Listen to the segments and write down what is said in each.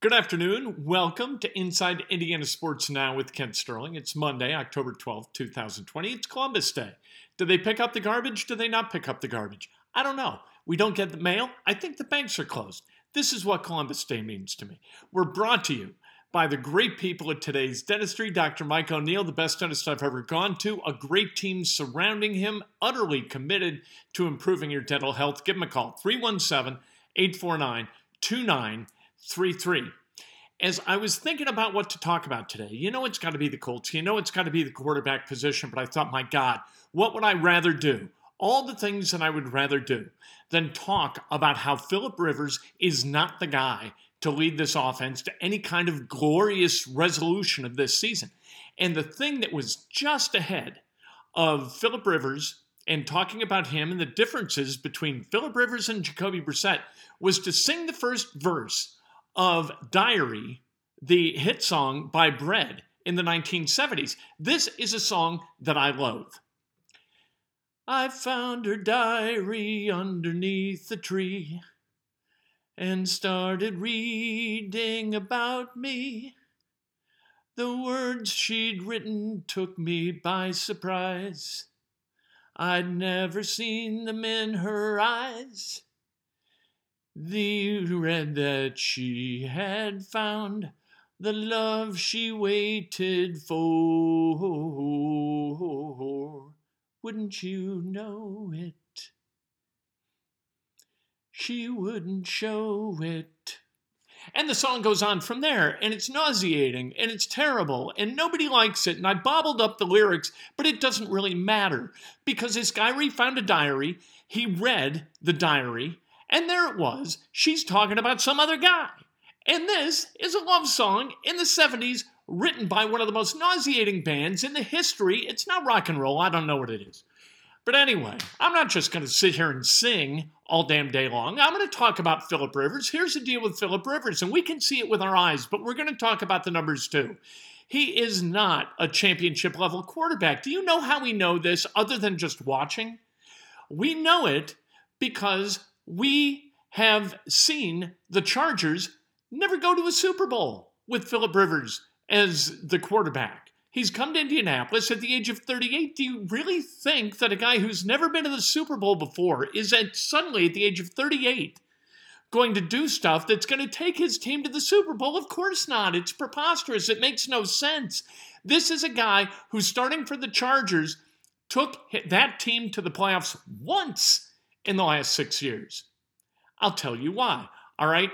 Good afternoon. Welcome to Inside Indiana Sports Now with Kent Sterling. It's Monday, October 12th, 2020. It's Columbus Day. Do they pick up the garbage? Do they not pick up the garbage? I don't know. We don't get the mail. I think the banks are closed. This is what Columbus Day means to me. We're brought to you by the great people at Today's Dentistry, Dr. Mike O'Neill, the best dentist I've ever gone to, a great team surrounding him, utterly committed to improving your dental health. Give him a call, 317-849-2933. As I was thinking about what to talk about today, you know it's got to be the Colts, you know it's got to be the quarterback position, but I thought, my God, what would I rather do? All the things that I would rather do than talk about how Philip Rivers is not the guy to lead this offense to any kind of glorious resolution of this season. And the thing that was just ahead of Philip Rivers and talking about him and the differences between Philip Rivers and Jacoby Brissett was to sing the first verse of Diary, the hit song by Bread in the 1970s. This is a song that I loathe. I found her diary underneath the tree and started reading about me. The words she'd written took me by surprise. I'd never seen them in her eyes. The red that she had found, the love she waited for, wouldn't you know it? She wouldn't show it. And the song goes on from there, and it's nauseating, and it's terrible, and nobody likes it, and I bobbled up the lyrics, but it doesn't really matter, because this guy found a diary, he read the diary, and there it was. She's talking about some other guy. And this is a love song in the 70s written by one of the most nauseating bands in the history. It's not rock and roll. I don't know what it is. But anyway, I'm not just going to sit here and sing all damn day long. I'm going to talk about Philip Rivers. Here's the deal with Philip Rivers, and we can see it with our eyes, but we're going to talk about the numbers too. He is not a championship-level quarterback. Do you know how we know this other than just watching? We know it because we have seen the Chargers never go to a Super Bowl with Philip Rivers as the quarterback. He's come to Indianapolis at the age of 38. Do you really think that a guy who's never been to the Super Bowl before is suddenly at the age of 38 going to do stuff that's going to take his team to the Super Bowl? Of course not. It's preposterous. It makes no sense. This is a guy who, starting for the Chargers, took that team to the playoffs once in the last 6 years. I'll tell you why. All right?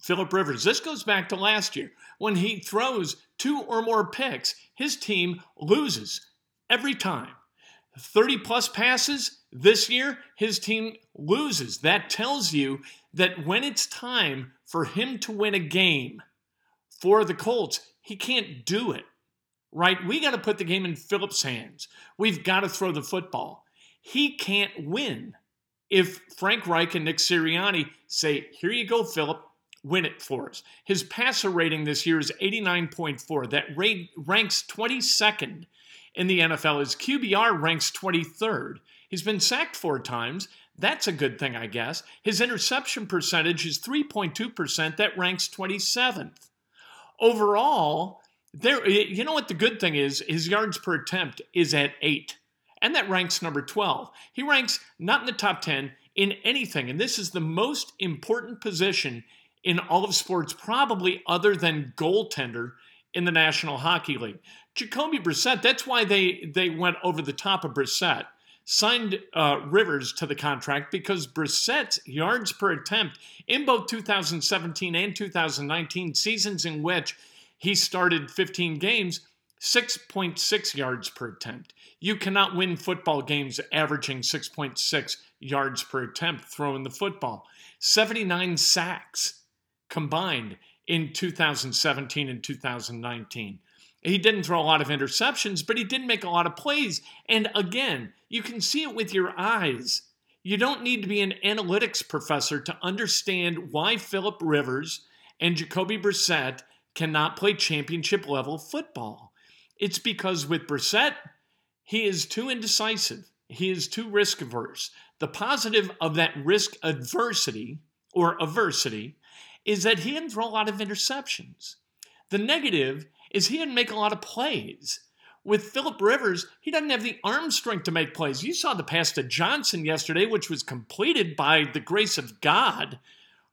Philip Rivers, this goes back to last year. When he throws two or more picks, his team loses every time. 30-plus passes this year, his team loses. That tells you that when it's time for him to win a game for the Colts, he can't do it, right? We got to put the game in Philip's hands. We've got to throw the football. He can't win if Frank Reich and Nick Sirianni say, here you go, Philip, win it for us. His passer rating this year is 89.4. That ranks 22nd in the NFL. His QBR ranks 23rd. He's been sacked 4 times. That's a good thing, I guess. His interception percentage is 3.2%. That ranks 27th. Overall, you know what the good thing is? His yards per attempt is at 8. And that ranks number 12. He ranks not in the top 10 in anything. And this is the most important position in all of sports, probably other than goaltender in the National Hockey League. Jacoby Brissett, that's why they went over the top of Brissett, signed Rivers to the contract, because Brissett's yards per attempt in both 2017 and 2019 seasons, in which he started 15 games, 6.6 yards per attempt. You cannot win football games averaging 6.6 yards per attempt throwing the football. 79 sacks combined in 2017 and 2019. He didn't throw a lot of interceptions, but he did make a lot of plays. And again, you can see it with your eyes. You don't need to be an analytics professor to understand why Philip Rivers and Jacoby Brissett cannot play championship-level football. It's because with Brissett, he is too indecisive. He is too risk-averse. The positive of that risk adversity, or aversity, is that he didn't throw a lot of interceptions. The negative is he didn't make a lot of plays. With Philip Rivers, he doesn't have the arm strength to make plays. You saw the pass to Johnson yesterday, which was completed by the grace of God,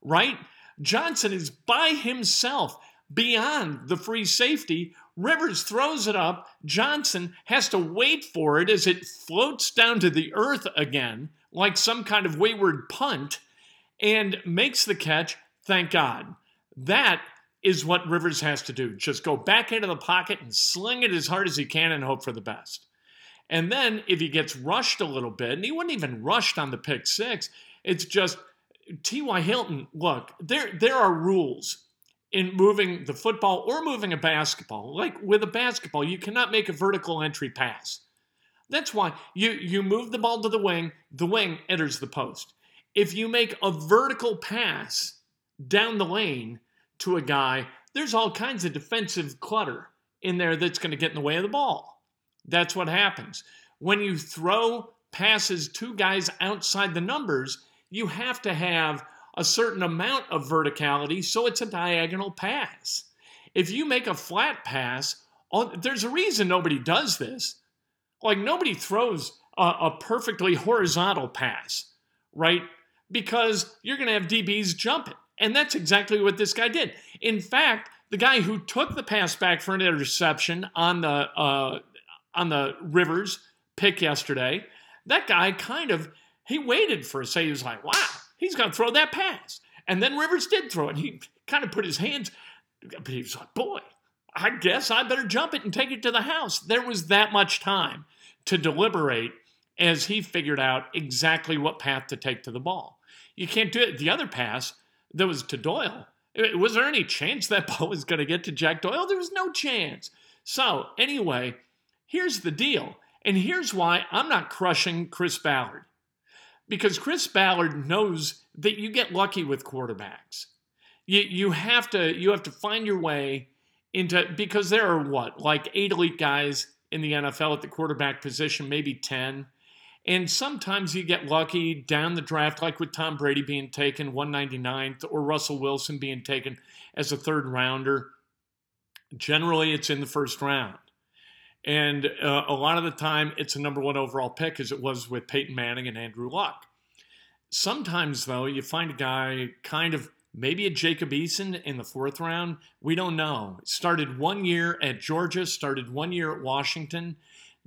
right? Johnson is by himself beyond the free safety. Rivers throws it up. Johnson has to wait for it as it floats down to the earth again, like some kind of wayward punt, and makes the catch, thank God. That is what Rivers has to do. Just go back into the pocket and sling it as hard as he can and hope for the best. And then if he gets rushed a little bit, and he wasn't even rushed on the pick six, it's just T.Y. Hilton, look, there are rules in moving the football or moving a basketball. Like with a basketball, you cannot make a vertical entry pass. That's why you move the ball to the wing enters the post. If you make a vertical pass down the lane to a guy, there's all kinds of defensive clutter in there that's going to get in the way of the ball. That's what happens. When you throw passes to guys outside the numbers, you have to have a certain amount of verticality, so it's a diagonal pass. If you make a flat pass, there's a reason nobody does this. Like, nobody throws a perfectly horizontal pass, right? Because you're going to have DBs jump it. And that's exactly what this guy did. In fact, the guy who took the pass back for an interception on the Rivers pick yesterday, that guy he waited for a say. He was like, wow, he's going to throw that pass. And then Rivers did throw it. He kind of put his hands, but he was like, boy, I guess I better jump it and take it to the house. There was that much time to deliberate as he figured out exactly what path to take to the ball. You can't do it. The other pass that was to Doyle, was there any chance that ball was going to get to Jack Doyle? There was no chance. So anyway, here's the deal. And here's why I'm not crushing Chris Ballard. Because Chris Ballard knows that you get lucky with quarterbacks. You have to find your way into, because there are like 8 elite guys in the NFL at the quarterback position, maybe 10. And sometimes you get lucky down the draft, like with Tom Brady being taken 199th or Russell Wilson being taken as a third rounder. Generally, it's in the first round. And a lot of the time, it's a number 1 overall pick, as it was with Peyton Manning and Andrew Luck. Sometimes, though, you find a guy kind of maybe a Jacob Eason in the 4th round. We don't know. Started 1 year at Georgia, started 1 year at Washington,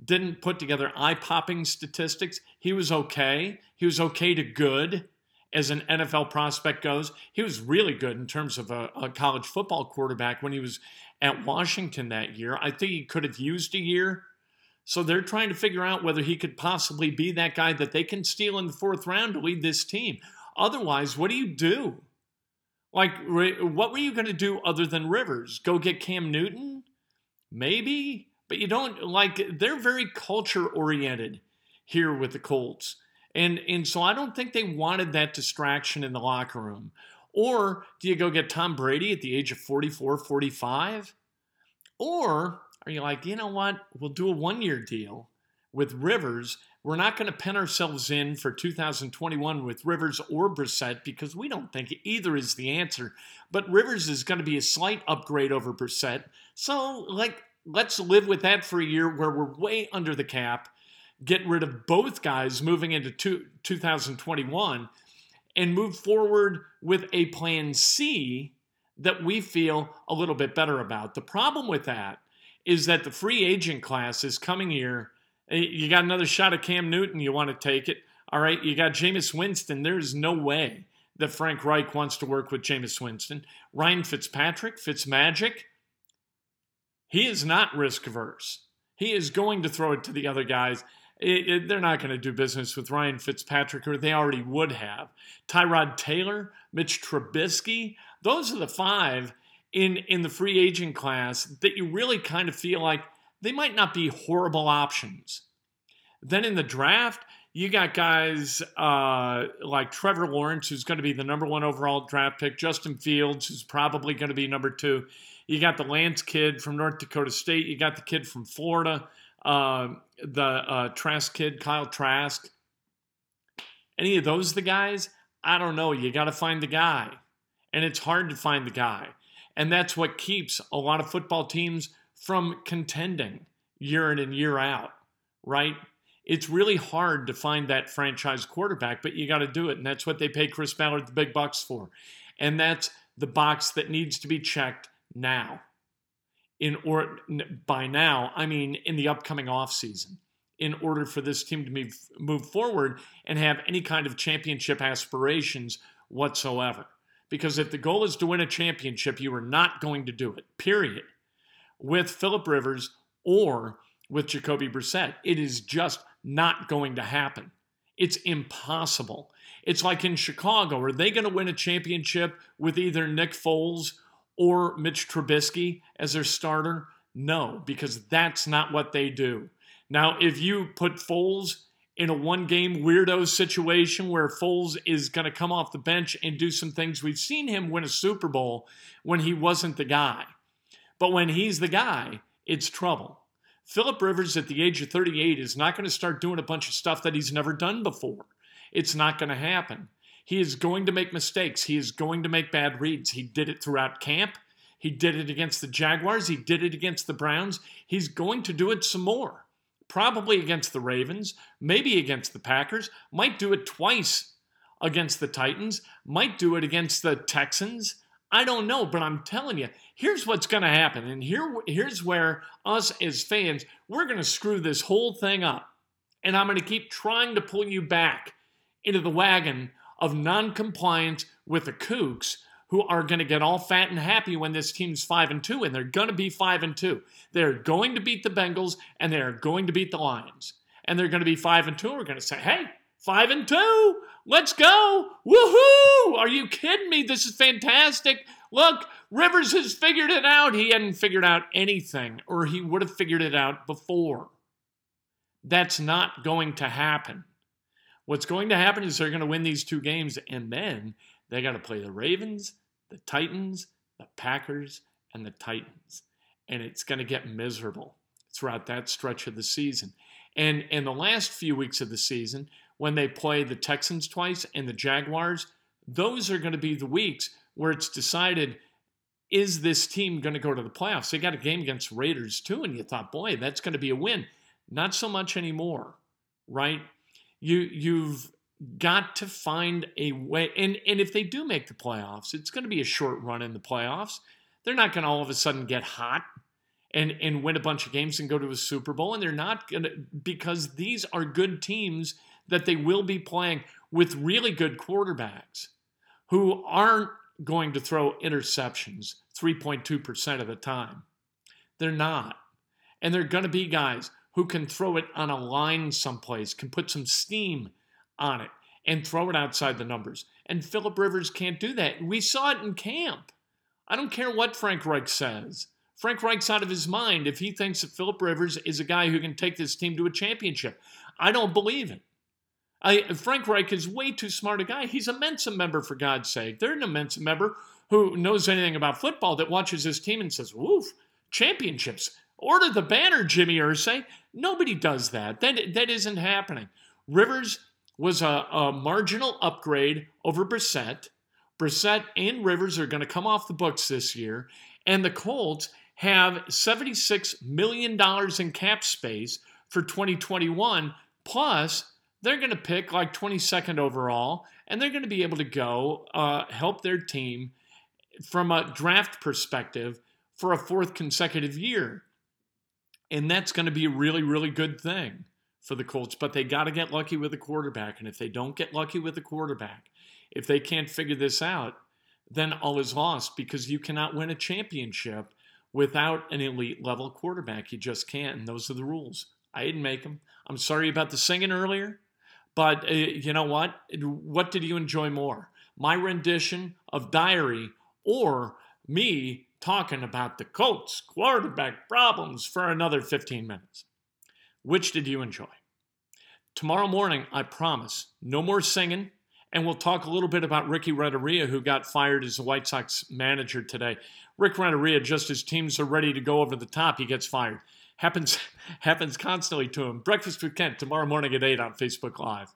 didn't put together eye-popping statistics. He was okay. He was okay to good as an NFL prospect goes. He was really good in terms of a college football quarterback when he was at Washington that year. I think he could have used a year. So they're trying to figure out whether he could possibly be that guy that they can steal in the 4th round to lead this team. Otherwise, what do you do? Like, what were you going to do other than Rivers? Go get Cam Newton? Maybe? But you don't, like, they're very culture-oriented here with the Colts. And so I don't think they wanted that distraction in the locker room. Or do you go get Tom Brady at the age of 44, 45? Or are you like, you know what, we'll do a 1-year deal with Rivers. We're not going to pen ourselves in for 2021 with Rivers or Brissett because we don't think either is the answer. But Rivers is going to be a slight upgrade over Brissett. So, like, let's live with that for a year where we're way under the cap, get rid of both guys moving into 2021, and move forward with a plan C that we feel a little bit better about. The problem with that is that the free agent class is coming here. You got another shot at Cam Newton, you want to take it. All right, you got Jameis Winston. There is no way that Frank Reich wants to work with Jameis Winston. Ryan Fitzpatrick, Fitzmagic, he is not risk-averse. He is going to throw it to the other guys. They're not going to do business with Ryan Fitzpatrick, or they already would have. Tyrod Taylor, Mitch Trubisky, those are the 5 in the free agent class that you really kind of feel like they might not be horrible options. Then in the draft, you got guys like Trevor Lawrence, who's going to be the number 1 overall draft pick, Justin Fields, who's probably going to be number 2. You got the Lance kid from North Dakota State. You got the kid from Florida. The Trask kid, Kyle Trask. Any of those the guys? I don't know. You got to find the guy. and it's hard to find the guy. And that's what keeps a lot of football teams from contending year in and year out, right? It's really hard to find that franchise quarterback, but you got to do it. And that's what they pay Chris Ballard the big bucks for. And that's the box that needs to be checked now. By now, I mean in the upcoming offseason, in order for this team to move forward and have any kind of championship aspirations whatsoever. Because if the goal is to win a championship, you are not going to do it, period, with Philip Rivers or with Jacoby Brissett. It is just not going to happen. It's impossible. It's like in Chicago. Are they going to win a championship with either Nick Foles or Mitch Trubisky as their starter? No, because that's not what they do. Now, if you put Foles in a one-game weirdo situation where Foles is going to come off the bench and do some things, we've seen him win a Super Bowl when he wasn't the guy. But when he's the guy, it's trouble. Philip Rivers at the age of 38 is not going to start doing a bunch of stuff that he's never done before. It's not going to happen. He is going to make mistakes. He is going to make bad reads. He did it throughout camp. He did it against the Jaguars. He did it against the Browns. He's going to do it some more. Probably against the Ravens, maybe against the Packers, might do it twice against the Titans, might do it against the Texans. I don't know, but I'm telling you, here's what's going to happen. And here's where us as fans, we're going to screw this whole thing up. And I'm going to keep trying to pull you back into the wagon of non-compliance with the kooks who are going to get all fat and happy when this team's 5-2, and they're going to be 5-2. They're going to beat the Bengals, and they're going to beat the Lions. And they're going to be 5-2. We're going to say, hey, 5-2, let's go. Woohoo! Are you kidding me? This is fantastic. Look, Rivers has figured it out. He hadn't figured out anything, or he would have figured it out before. That's not going to happen. What's going to happen is they're going to win these two games, and then they got to play the Ravens, the Titans, the Packers, and the Titans. And it's going to get miserable throughout that stretch of the season. And in the last few weeks of the season, when they play the Texans twice and the Jaguars, those are going to be the weeks where it's decided, is this team going to go to the playoffs? They got a game against Raiders too, and you thought, boy, that's going to be a win. Not so much anymore, right? You've got to find a way. And if they do make the playoffs, it's going to be a short run in the playoffs. They're not going to all of a sudden get hot and win a bunch of games and go to a Super Bowl. And they're not going to, because these are good teams that they will be playing with really good quarterbacks who aren't going to throw interceptions 3.2% of the time. They're not. And they're going to be guys who can throw it on a line someplace, can put some steam on it and throw it outside the numbers. And Philip Rivers can't do that. We saw it in camp. I don't care what Frank Reich says. Frank Reich's out of his mind if he thinks that Philip Rivers is a guy who can take this team to a championship. I don't believe it. Frank Reich is way too smart a guy. He's a Mensa member, for God's sake. They're an Mensa member who knows anything about football that watches this team and says, woof, championships. Order the banner, Jimmy Irsay. Nobody does that. That isn't happening. Rivers was a marginal upgrade over Brissett. Brissett and Rivers are going to come off the books this year. And the Colts have $76 million in cap space for 2021. Plus, they're going to pick like 22nd overall. And they're going to be able to go help their team from a draft perspective for a fourth consecutive year. And that's going to be a really, really good thing for the Colts, but they got to get lucky with the quarterback. And if they don't get lucky with the quarterback, if they can't figure this out, then all is lost, because you cannot win a championship without an elite level quarterback. You just can't, and those are the rules. I didn't make them. I'm sorry about the singing earlier, but you know what? What did you enjoy more? My rendition of Diary or me talking about the Colts quarterback problems for another 15 minutes? Which did you enjoy? Tomorrow morning, I promise, no more singing, and we'll talk a little bit about Rick Renteria, who got fired as the White Sox manager today. Rick Renteria, just as teams are ready to go over the top, he gets fired. Happens constantly to him. Breakfast with Kent tomorrow morning at 8 on Facebook Live.